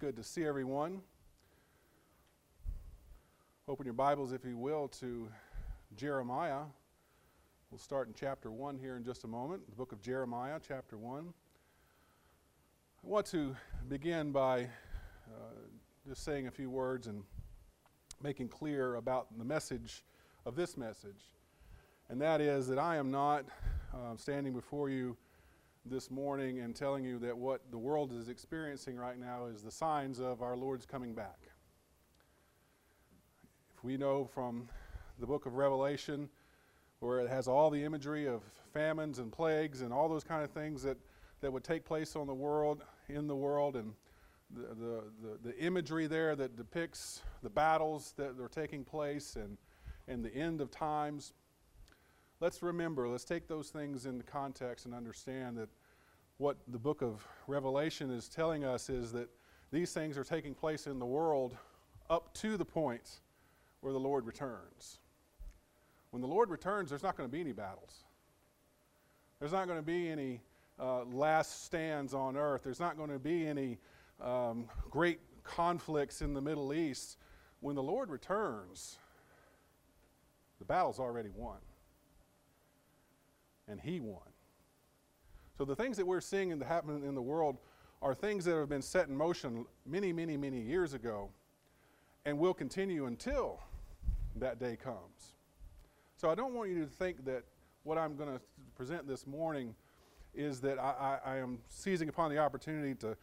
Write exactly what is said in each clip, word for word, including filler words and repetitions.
Good to see everyone. Open your Bibles, if you will, to Jeremiah. We'll start in chapter one here in just a moment, the book of Jeremiah, chapter one. I want to begin by uh, just saying a few words and making clear about the message of this message, and that is that I am not uh, standing before you this morning and telling you that what the world is experiencing right now is the signs of our Lord's coming back. If we know from the book of Revelation, where it has all the imagery of famines and plagues and all those kind of things that, that would take place on the world, in the world, and the, the, the, the imagery there that depicts the battles that are taking place and, and the end of times, let's remember, let's take those things into context and understand that what the book of Revelation is telling us is that these things are taking place in the world up to the point where the Lord returns. When the Lord returns, there's not going to be any battles. There's not going to be any uh, last stands on earth. There's not going to be any um, great conflicts in the Middle East. When the Lord returns, the battle's already won. And he won. So the things that we're seeing in the happening in the world are things that have been set in motion many, many, many years ago and will continue until that day comes. So I don't want you to think that what I'm going to present this morning is that I, I, I am seizing upon the opportunity to,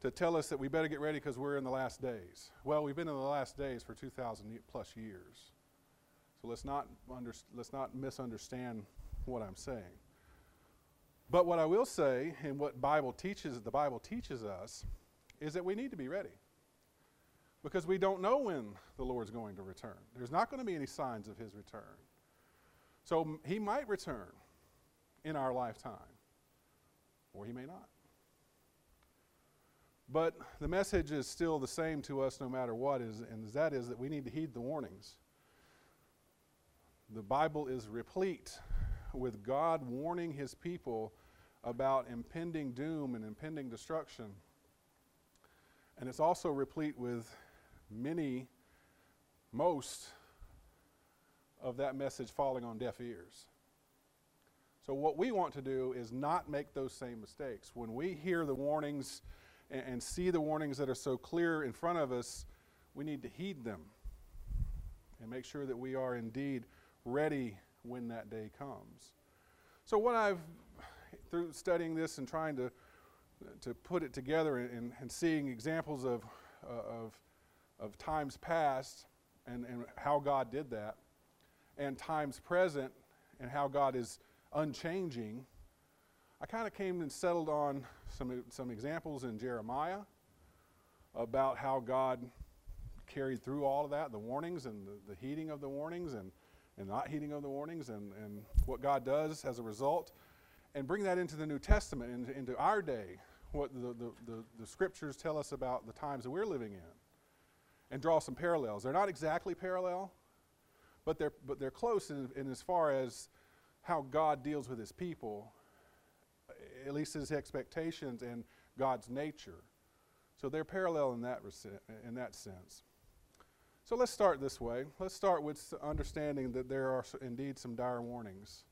to tell us that we better get ready because we're in the last days. Well, we've been in the last days for two thousand plus years. So let's not, under, let's not misunderstand what I'm saying. But what I will say, and what Bible teaches, the Bible teaches us, is that we need to be ready, because we don't know when the Lord's going to return. There's not going to be any signs of his return. So he might return in our lifetime, or he may not. But the message is still the same to us no matter what, is, and that is that we need to heed the warnings. The Bible is replete with God warning his people about impending doom and impending destruction. And it's also replete with many, most of that message falling on deaf ears. So what we want to do is not make those same mistakes. When we hear the warnings and, and see the warnings that are so clear in front of us, we need to heed them and make sure that we are indeed ready when that day comes. So what I've, through studying this and trying to to put it together and, and seeing examples of, uh, of, of times past and, and how God did that, and times present and how God is unchanging, I kind of came and settled on some, some examples in Jeremiah about how God carried through all of that, the warnings and the, the heeding of the warnings and and not heeding of the warnings, and, and what God does as a result, and bring that into the New Testament, into, into our day, what the, the, the, the scriptures tell us about the times that we're living in, and draw some parallels. They're not exactly parallel, but they're, but they're close in, in as far as how God deals with his people, at least his expectations and God's nature. So they're parallel in that, in that sense. So let's start this way. Let's start with understanding that there are indeed some dire warnings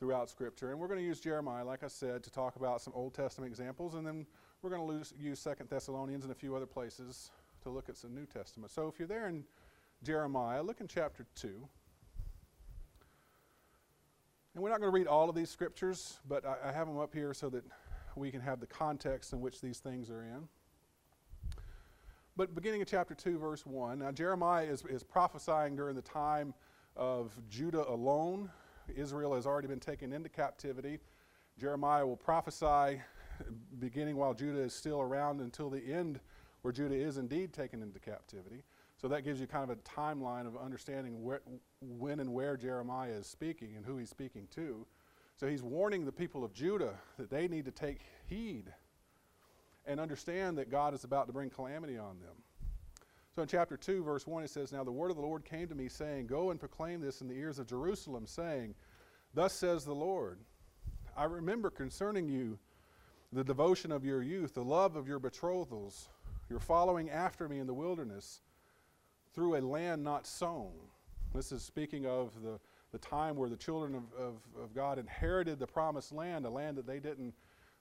throughout Scripture. And we're going to use Jeremiah, like I said, to talk about some Old Testament examples. And then we're going to use Second Thessalonians and a few other places to look at some New Testament. So if you're there in Jeremiah, look in chapter two. And we're not going to read all of these Scriptures, but I, I have them up here so that we can have the context in which these things are in. But beginning in chapter two, verse one, now Jeremiah is, is prophesying during the time of Judah alone. Israel has already been taken into captivity. Jeremiah will prophesy beginning while Judah is still around until the end, where Judah is indeed taken into captivity. So that gives you kind of a timeline of understanding where, when and where Jeremiah is speaking and who he's speaking to. So he's warning the people of Judah that they need to take heed and understand that God is about to bring calamity on them. So in chapter two, verse one, it says, "Now the word of the Lord came to me, saying, Go and proclaim this in the ears of Jerusalem, saying, Thus says the Lord, I remember concerning you the devotion of your youth, the love of your betrothals, You're following after me in the wilderness through a land not sown. This is speaking of the, the time where the children of, of, of God inherited the promised land, a land that they didn't,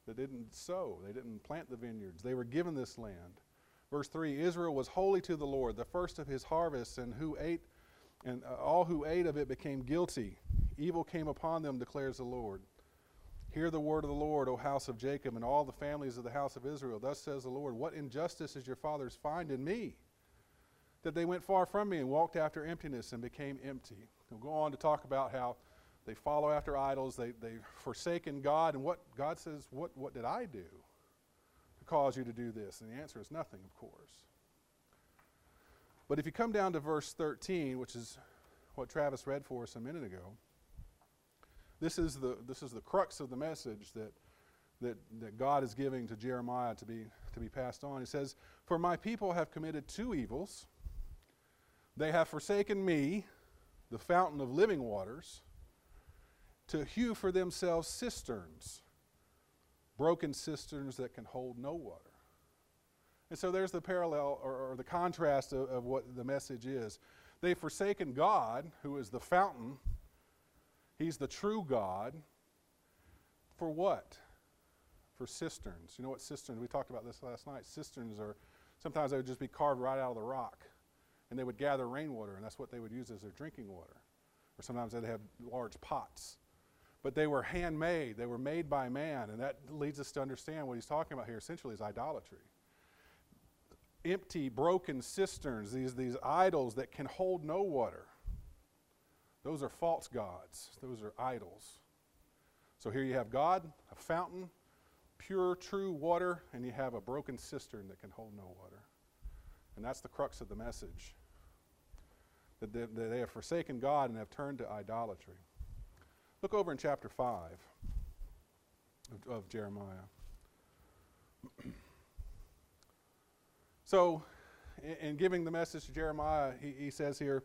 that didn't sow. They didn't plant the vineyards. They were given this land. Verse three, Israel was holy to the Lord, the first of his harvests, and who ate, and uh, all who ate of it became guilty. Evil came upon them, declares the Lord. Hear the word of the Lord, O house of Jacob, and all the families of the house of Israel. Thus says the Lord, what injustice did your fathers find in me, that they went far from me and walked after emptiness and became empty? We'll go on to talk about how they follow after idols, they, they've forsaken God, and what God says, what, what did I do to cause you to do this? And the answer is nothing, of course. But if you come down to verse thirteen, which is what Travis read for us a minute ago, this is the, this is the crux of the message that, that, that God is giving to Jeremiah to be, to be passed on. He says, for my people have committed two evils. They have forsaken me, the fountain of living waters, to hew for themselves cisterns, broken cisterns that can hold no water. And so there's the parallel, or, or the contrast of, of what the message is. They've forsaken God, who is the fountain. He's the true God. For what? For cisterns. You know what cisterns? We talked about this last night. Cisterns are, sometimes they would just be carved right out of the rock, and they would gather rainwater, and that's what they would use as their drinking water. Or sometimes they'd have large pots. But they were handmade. They were made by man, and that leads us to understand what he's talking about here essentially is idolatry. Empty, broken cisterns, these, these idols that can hold no water. Those are false gods. Those are idols. So here you have God, a fountain, pure, true water, and you have a broken cistern that can hold no water. And that's the crux of the message, that they, that they have forsaken God and have turned to idolatry. Look over in chapter five of, of Jeremiah. So, in, in giving the message to Jeremiah, he, he says here,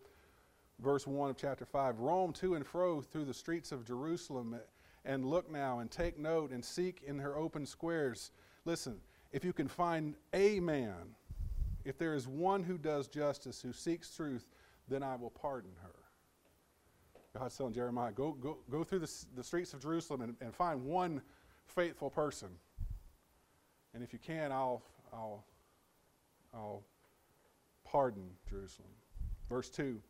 verse one of chapter five, roam to and fro through the streets of Jerusalem, and look now, and take note, and seek in her open squares. Listen, if you can find a man, if there is one who does justice, who seeks truth, then I will pardon her. God's telling Jeremiah, go, go, go through the, the streets of Jerusalem and, and find one faithful person. And if you can, I'll, I'll, I'll pardon Jerusalem. Verse two,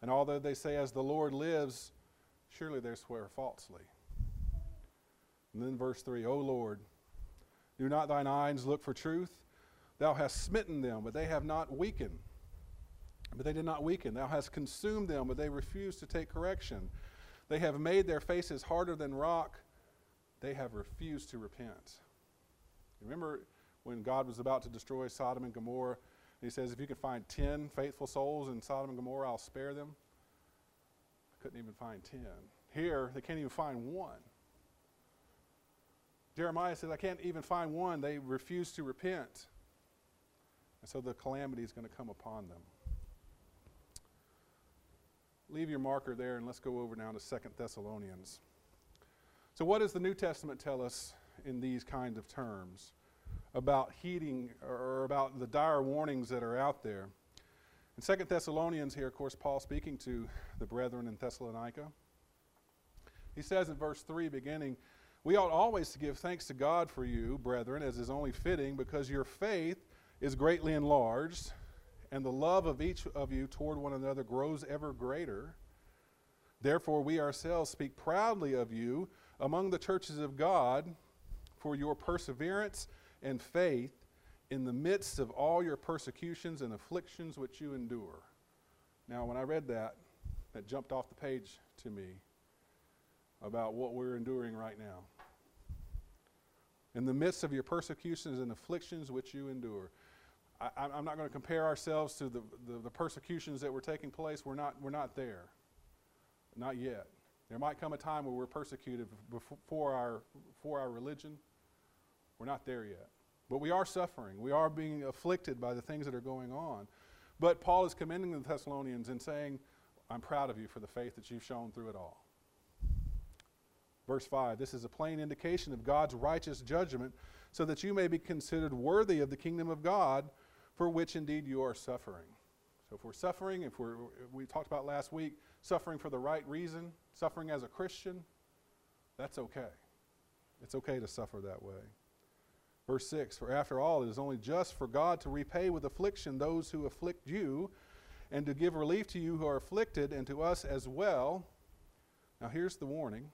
and although they say, as the Lord lives, surely they swear falsely. And then verse three, O Lord, do not thine eyes look for truth? Thou hast smitten them, but they have not weakened. But they did not weaken. Thou hast consumed them, but they refused to take correction. They have made their faces harder than rock. They have refused to repent. Remember when God was about to destroy Sodom and Gomorrah, and he says, if you can find ten faithful souls in Sodom and Gomorrah, I'll spare them. I couldn't even find ten. Here, they can't even find one. Jeremiah says, I can't even find one. They refuse to repent. And so the calamity is going to come upon them. Leave your marker there, and let's go over now to Second Thessalonians. So what does the New Testament tell us in these kinds of terms about heeding, or about the dire warnings that are out there? In Second Thessalonians here, of course, Paul speaking to the brethren in Thessalonica. He says in verse three beginning, we ought always to give thanks to God for you, brethren, as is only fitting, because your faith is greatly enlarged, and the love of each of you toward one another grows ever greater. Therefore we ourselves speak proudly of you among the churches of God for your perseverance and faith in the midst of all your persecutions and afflictions which you endure. Now when I read that, that jumped off the page to me about what we're enduring right now. In the midst of your persecutions and afflictions which you endure. I, I'm not going to compare ourselves to the, the, the persecutions that were taking place. We're not, we're not there. Not yet. There might come a time where we're persecuted for our, for our religion. We're not there yet. But we are suffering. We are being afflicted by the things that are going on. But Paul is commending the Thessalonians and saying, I'm proud of you for the faith that you've shown through it all. Verse five, this is a plain indication of God's righteous judgment, so that you may be considered worthy of the kingdom of God, for which indeed you are suffering. So if we're suffering, if we're, we talked about last week, suffering for the right reason, suffering as a Christian, that's okay. It's okay to suffer that way. Verse six, for after all, it is only just for God to repay with affliction those who afflict you, and to give relief to you who are afflicted, and to us as well. Now here's the warning.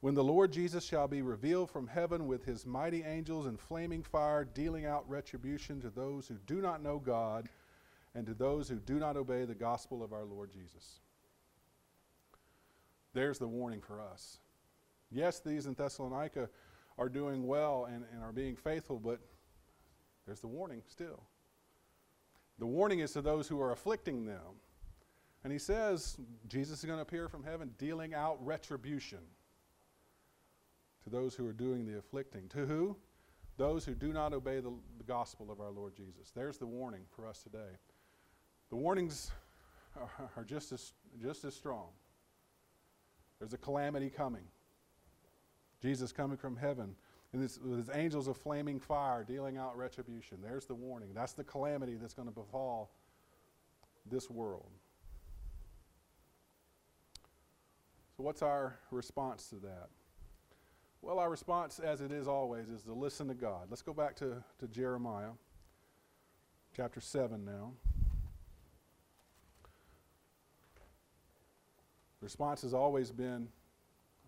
When the Lord Jesus shall be revealed from heaven with his mighty angels in flaming fire, dealing out retribution to those who do not know God, and to those who do not obey the gospel of our Lord Jesus. There's the warning for us. Yes, these in Thessalonica are doing well and, and are being faithful, but there's the warning still. The warning is to those who are afflicting them. And he says, Jesus is going to appear from heaven dealing out retribution to those who are doing the afflicting. To who? Those who do not obey the, the gospel of our Lord Jesus. There's the warning for us today. The warnings are, are just as, just as strong. There's a calamity coming. Jesus coming from heaven and his, with his angels of flaming fire dealing out retribution. There's the warning. That's the calamity that's going to befall this world. So what's our response to that? Well, our response, as it is always, is to listen to God. Let's go back to, to Jeremiah, chapter seven now. The response has always been,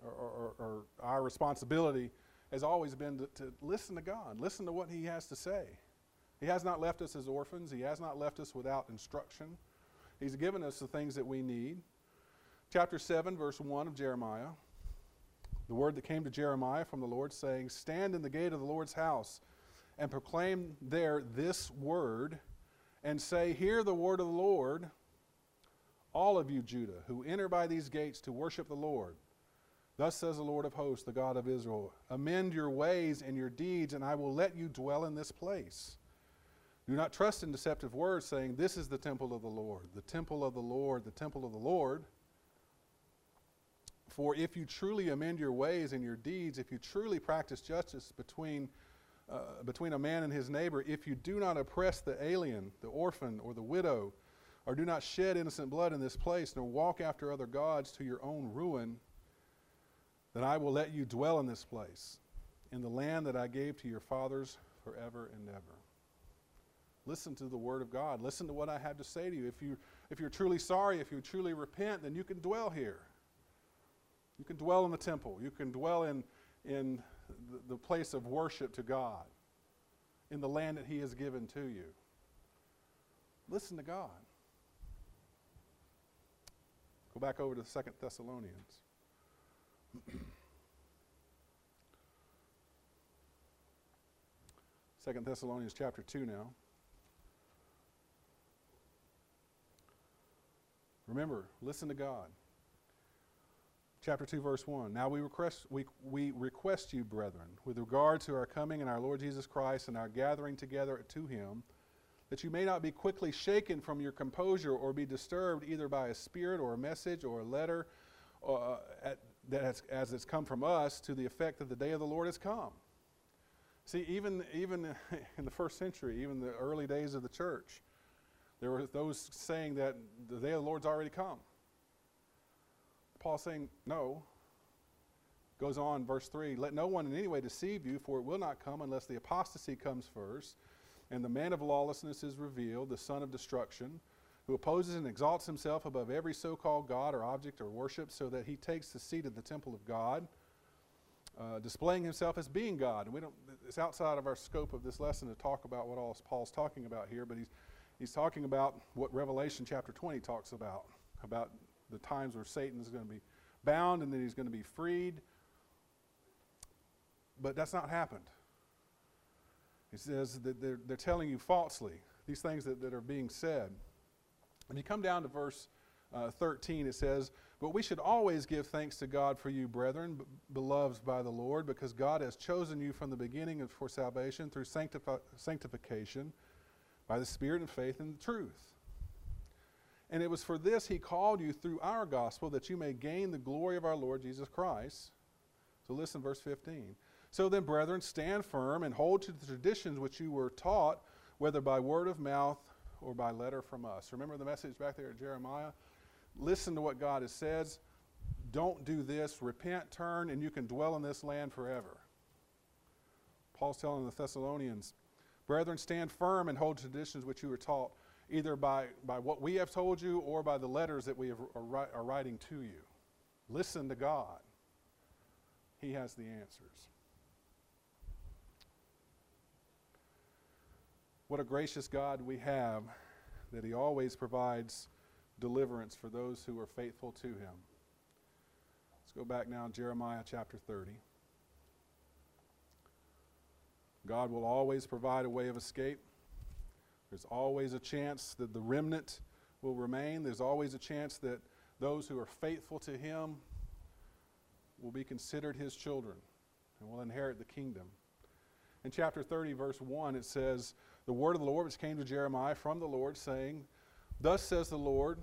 or, or, or our responsibility has always been to, to listen to God, listen to what he has to say. He has not left us as orphans. He has not left us without instruction. He's given us the things that we need. Chapter seven, verse one of Jeremiah. The word that came to Jeremiah from the Lord, saying, stand in the gate of the Lord's house and proclaim there this word, and say, hear the word of the Lord, all of you, Judah, who enter by these gates to worship the Lord. Thus says the Lord of hosts, the God of Israel, amend your ways and your deeds, and I will let you dwell in this place. Do not trust in deceptive words, saying, this is the temple of the Lord, the temple of the Lord, the temple of the Lord. For if you truly amend your ways and your deeds, if you truly practice justice between, uh, between a man and his neighbor, if you do not oppress the alien, the orphan, or the widow, or do not shed innocent blood in this place, nor walk after other gods to your own ruin, then I will let you dwell in this place, in the land that I gave to your fathers forever and ever. Listen to the word of God. Listen to what I have to say to you. If you, if you're truly sorry, if you truly repent, then you can dwell here. You can dwell in the temple. You can dwell in, in the, the place of worship to God, in the land that he has given to you. Listen to God. Go back over to Second Thessalonians. Second Thessalonians chapter two now. Remember, listen to God. Chapter two, verse one, now we request, we, we request you, brethren, with regard to our coming and our Lord Jesus Christ and our gathering together to him, that you may not be quickly shaken from your composure or be disturbed either by a spirit or a message or a letter uh, at, that has, as it's come from us, to the effect that the day of the Lord has come. See, even, even in the first century, even the early days of the church, there were those saying that the day of the Lord's already come. Paul saying, no, goes on, verse three, let no one in any way deceive you, for it will not come unless the apostasy comes first, and the man of lawlessness is revealed, the son of destruction, who opposes and exalts himself above every so-called God or object or worship, so that he takes the seat of the temple of God, uh, displaying himself as being God. And we don't, it's outside of our scope of this lesson to talk about what all Paul's talking about here, but he's, he's talking about what Revelation chapter twenty talks about, about the times where Satan is going to be bound and then he's going to be freed. But that's not happened. He says that they're, they're telling you falsely, these things that, that are being said. And you come down to verse uh, thirteen, it says, but we should always give thanks to God for you, brethren, beloved by the Lord, because God has chosen you from the beginning for salvation through sanctifi- sanctification by the Spirit and faith and the truth. And it was for this he called you through our gospel, that you may gain the glory of our Lord Jesus Christ. So listen, verse fifteen. So then, brethren, stand firm and hold to the traditions which you were taught, whether by word of mouth or by letter from us. Remember the message back there at Jeremiah? Listen to what God has said. Don't do this. Repent, turn, and you can dwell in this land forever. Paul's telling the Thessalonians, brethren, stand firm and hold traditions which you were taught, either by, by what we have told you or by the letters that we have, are, are writing to you. Listen to God. He has the answers. What a gracious God we have, that He always provides deliverance for those who are faithful to Him. Let's go back now to Jeremiah chapter thirty. God will always provide a way of escape. There's always a chance that the remnant will remain. There's always a chance that those who are faithful to Him will be considered His children and will inherit the kingdom. In chapter thirty, verse one, it says, the word of the Lord which came to Jeremiah from the Lord, saying, thus says the Lord,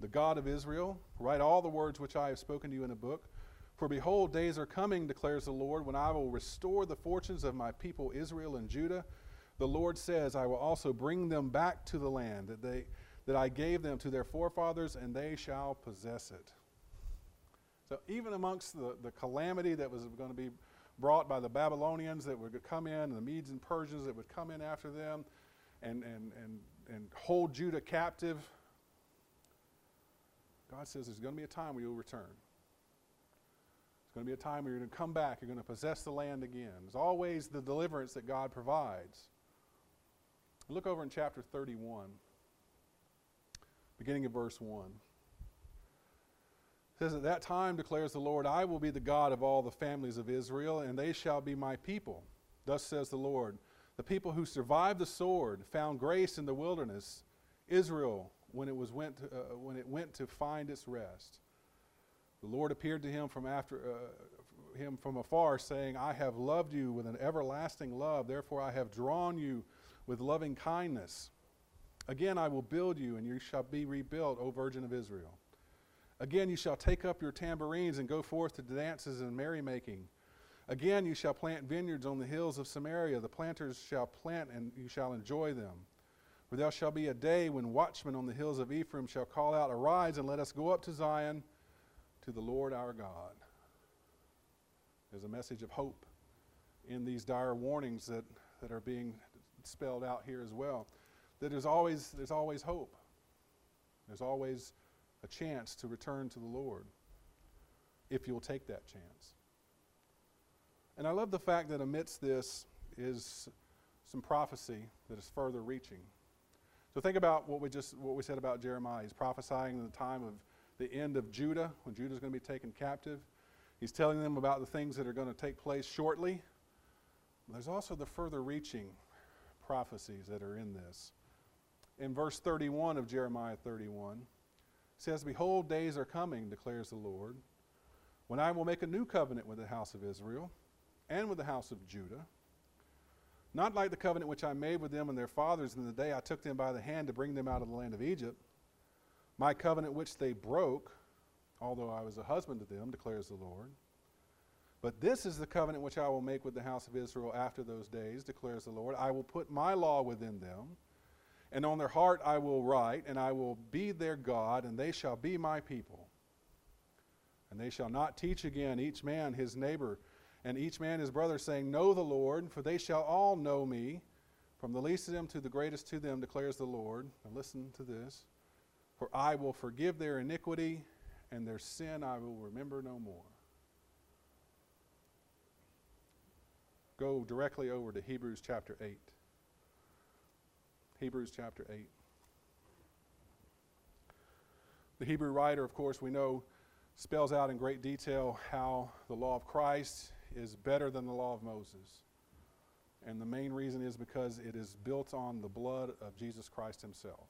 the God of Israel, write all the words which I have spoken to you in a book. For behold, days are coming, declares the Lord, when I will restore the fortunes of my people Israel and Judah. The Lord says, I will also bring them back to the land that, they, that I gave them to their forefathers, and they shall possess it. So even amongst the, the calamity that was going to be brought by the Babylonians that would come in, and the Medes and Persians that would come in after them and, and, and, and hold Judah captive, God says there's going to be a time where you'll return. There's going to be a time where you're going to come back, you're going to possess the land again. There's always the deliverance that God provides. Look over in chapter thirty-one, beginning of verse one. It says, at that time, declares the Lord, I will be the God of all the families of Israel, and they shall be my people. Thus says the Lord, the people who survived the sword found grace in the wilderness, Israel, when it, was went to, uh, when it went to find its rest. The Lord appeared to him from, after, uh, him from afar, saying, I have loved you with an everlasting love, therefore I have drawn you with loving kindness. Again I will build you, and you shall be rebuilt, O Virgin of Israel. Again you shall take up your tambourines and go forth to dances and merrymaking. Again you shall plant vineyards on the hills of Samaria. The planters shall plant, and you shall enjoy them. For there shall be a day when watchmen on the hills of Ephraim shall call out, arise and let us go up to Zion, to the Lord our God. There's a message of hope in these dire warnings that, that are being spelled out here as well. That there's always, there's always hope. There's always a chance to return to the Lord, if you'll take that chance. And I love the fact that amidst this is some prophecy that is further reaching. So think about what we just what we said about Jeremiah. He's prophesying in the time of the end of Judah, when Judah's going to be taken captive. He's telling them about the things that are going to take place shortly. There's also the further reaching prophecies that are in this. In verse thirty-one of Jeremiah thirty-one, says, behold, days are coming, declares the Lord, when I will make a new covenant with the house of Israel and with the house of Judah, not like the covenant which I made with them and their fathers in the day I took them by the hand to bring them out of the land of Egypt, my covenant which they broke, although I was a husband to them, declares the Lord. But this is the covenant which I will make with the house of Israel after those days, declares the Lord. I will put my law within them, and on their heart I will write, and I will be their God, and they shall be my people. And they shall not teach again each man his neighbor, and each man his brother, saying, know the Lord, for they shall all know me, from the least of them to the greatest to them, declares the Lord. Now listen to this. For I will forgive their iniquity, and their sin I will remember no more. Go directly over to Hebrews chapter eight. Hebrews chapter eight. The Hebrew writer, of course, we know, spells out in great detail how the law of Christ is better than the law of Moses. And the main reason is because it is built on the blood of Jesus Christ himself.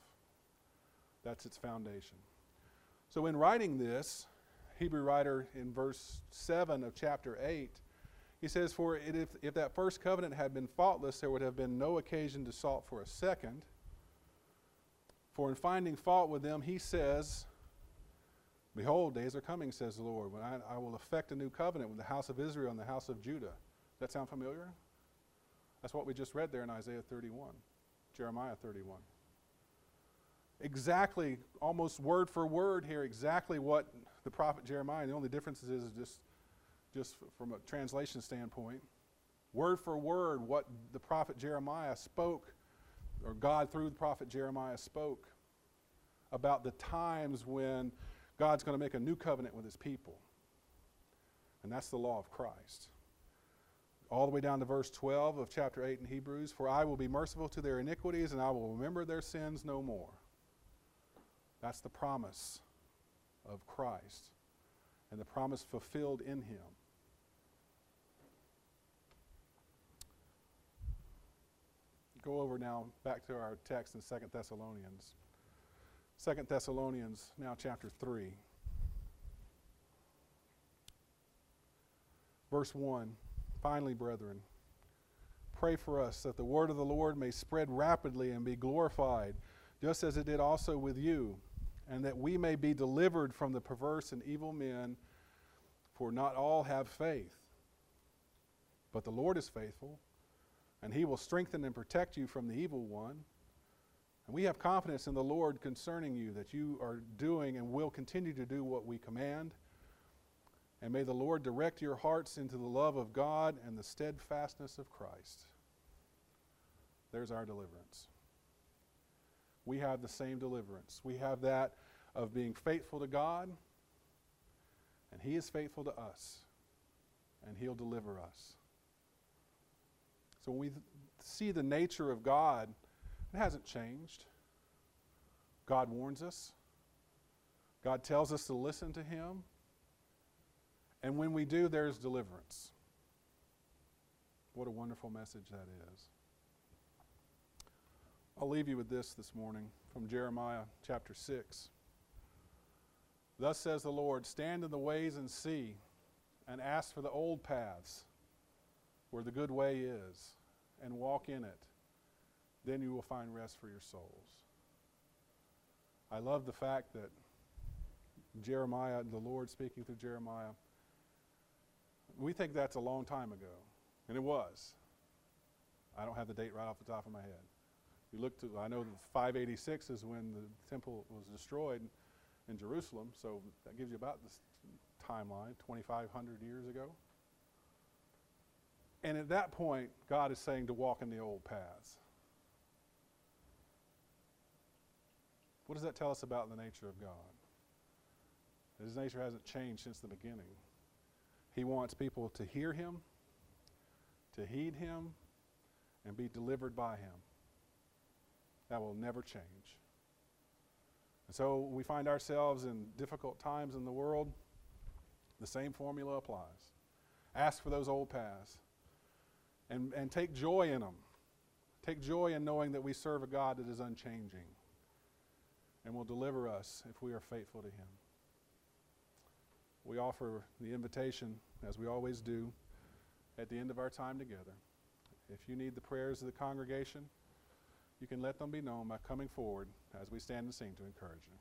That's its foundation. So in writing this, Hebrew writer in verse seven of chapter eight, he says, for it, if, if that first covenant had been faultless, there would have been no occasion to salt for a second. For in finding fault with them, he says, behold, days are coming, says the Lord, when I, I will effect a new covenant with the house of Israel and the house of Judah. Does that sound familiar? That's what we just read there in Isaiah thirty-one. Jeremiah thirty-one. Exactly, almost word for word here, exactly what the prophet Jeremiah, the only difference is just, just from a translation standpoint, word for word what the prophet Jeremiah spoke, or God through the prophet Jeremiah spoke about the times when God's going to make a new covenant with his people. And that's the law of Christ. All the way down to verse twelve of chapter eight in Hebrews, for I will be merciful to their iniquities and I will remember their sins no more. That's the promise of Christ and the promise fulfilled in him. Go over now back to our text in Second Thessalonians. Second Thessalonians, now chapter three. Verse one, finally, brethren, pray for us that the word of the Lord may spread rapidly and be glorified, just as it did also with you, and that we may be delivered from the perverse and evil men, for not all have faith. But the Lord is faithful, and he will strengthen and protect you from the evil one. And we have confidence in the Lord concerning you, that you are doing and will continue to do what we command. And may the Lord direct your hearts into the love of God and the steadfastness of Christ. There's our deliverance. We have the same deliverance. We have that of being faithful to God, and he is faithful to us, and he'll deliver us. So when we see the nature of God, it hasn't changed. God warns us. God tells us to listen to him. And when we do, there's deliverance. What a wonderful message that is. I'll leave you with this this morning from Jeremiah chapter six. Thus says the Lord, stand in the ways and see, and ask for the old paths where the good way is, and walk in it. Then you will find rest for your souls. I love the fact that Jeremiah, the Lord speaking through Jeremiah, we think that's a long time ago, and it was. I don't have the date right off the top of my head. You look to, I know that five eighty-six is when the temple was destroyed in Jerusalem, so that gives you about this timeline, twenty-five hundred years ago. And at that point, God is saying to walk in the old paths. What does that tell us about the nature of God? That his nature hasn't changed since the beginning. He wants people to hear him, to heed him, and be delivered by him. That will never change. And so we find ourselves in difficult times in the world. The same formula applies. Ask for those old paths and, and take joy in them. Take joy in knowing that we serve a God that is unchanging and will deliver us if we are faithful to him. We offer the invitation, as we always do, at the end of our time together. If you need the prayers of the congregation, you can let them be known by coming forward as we stand and sing to encourage you.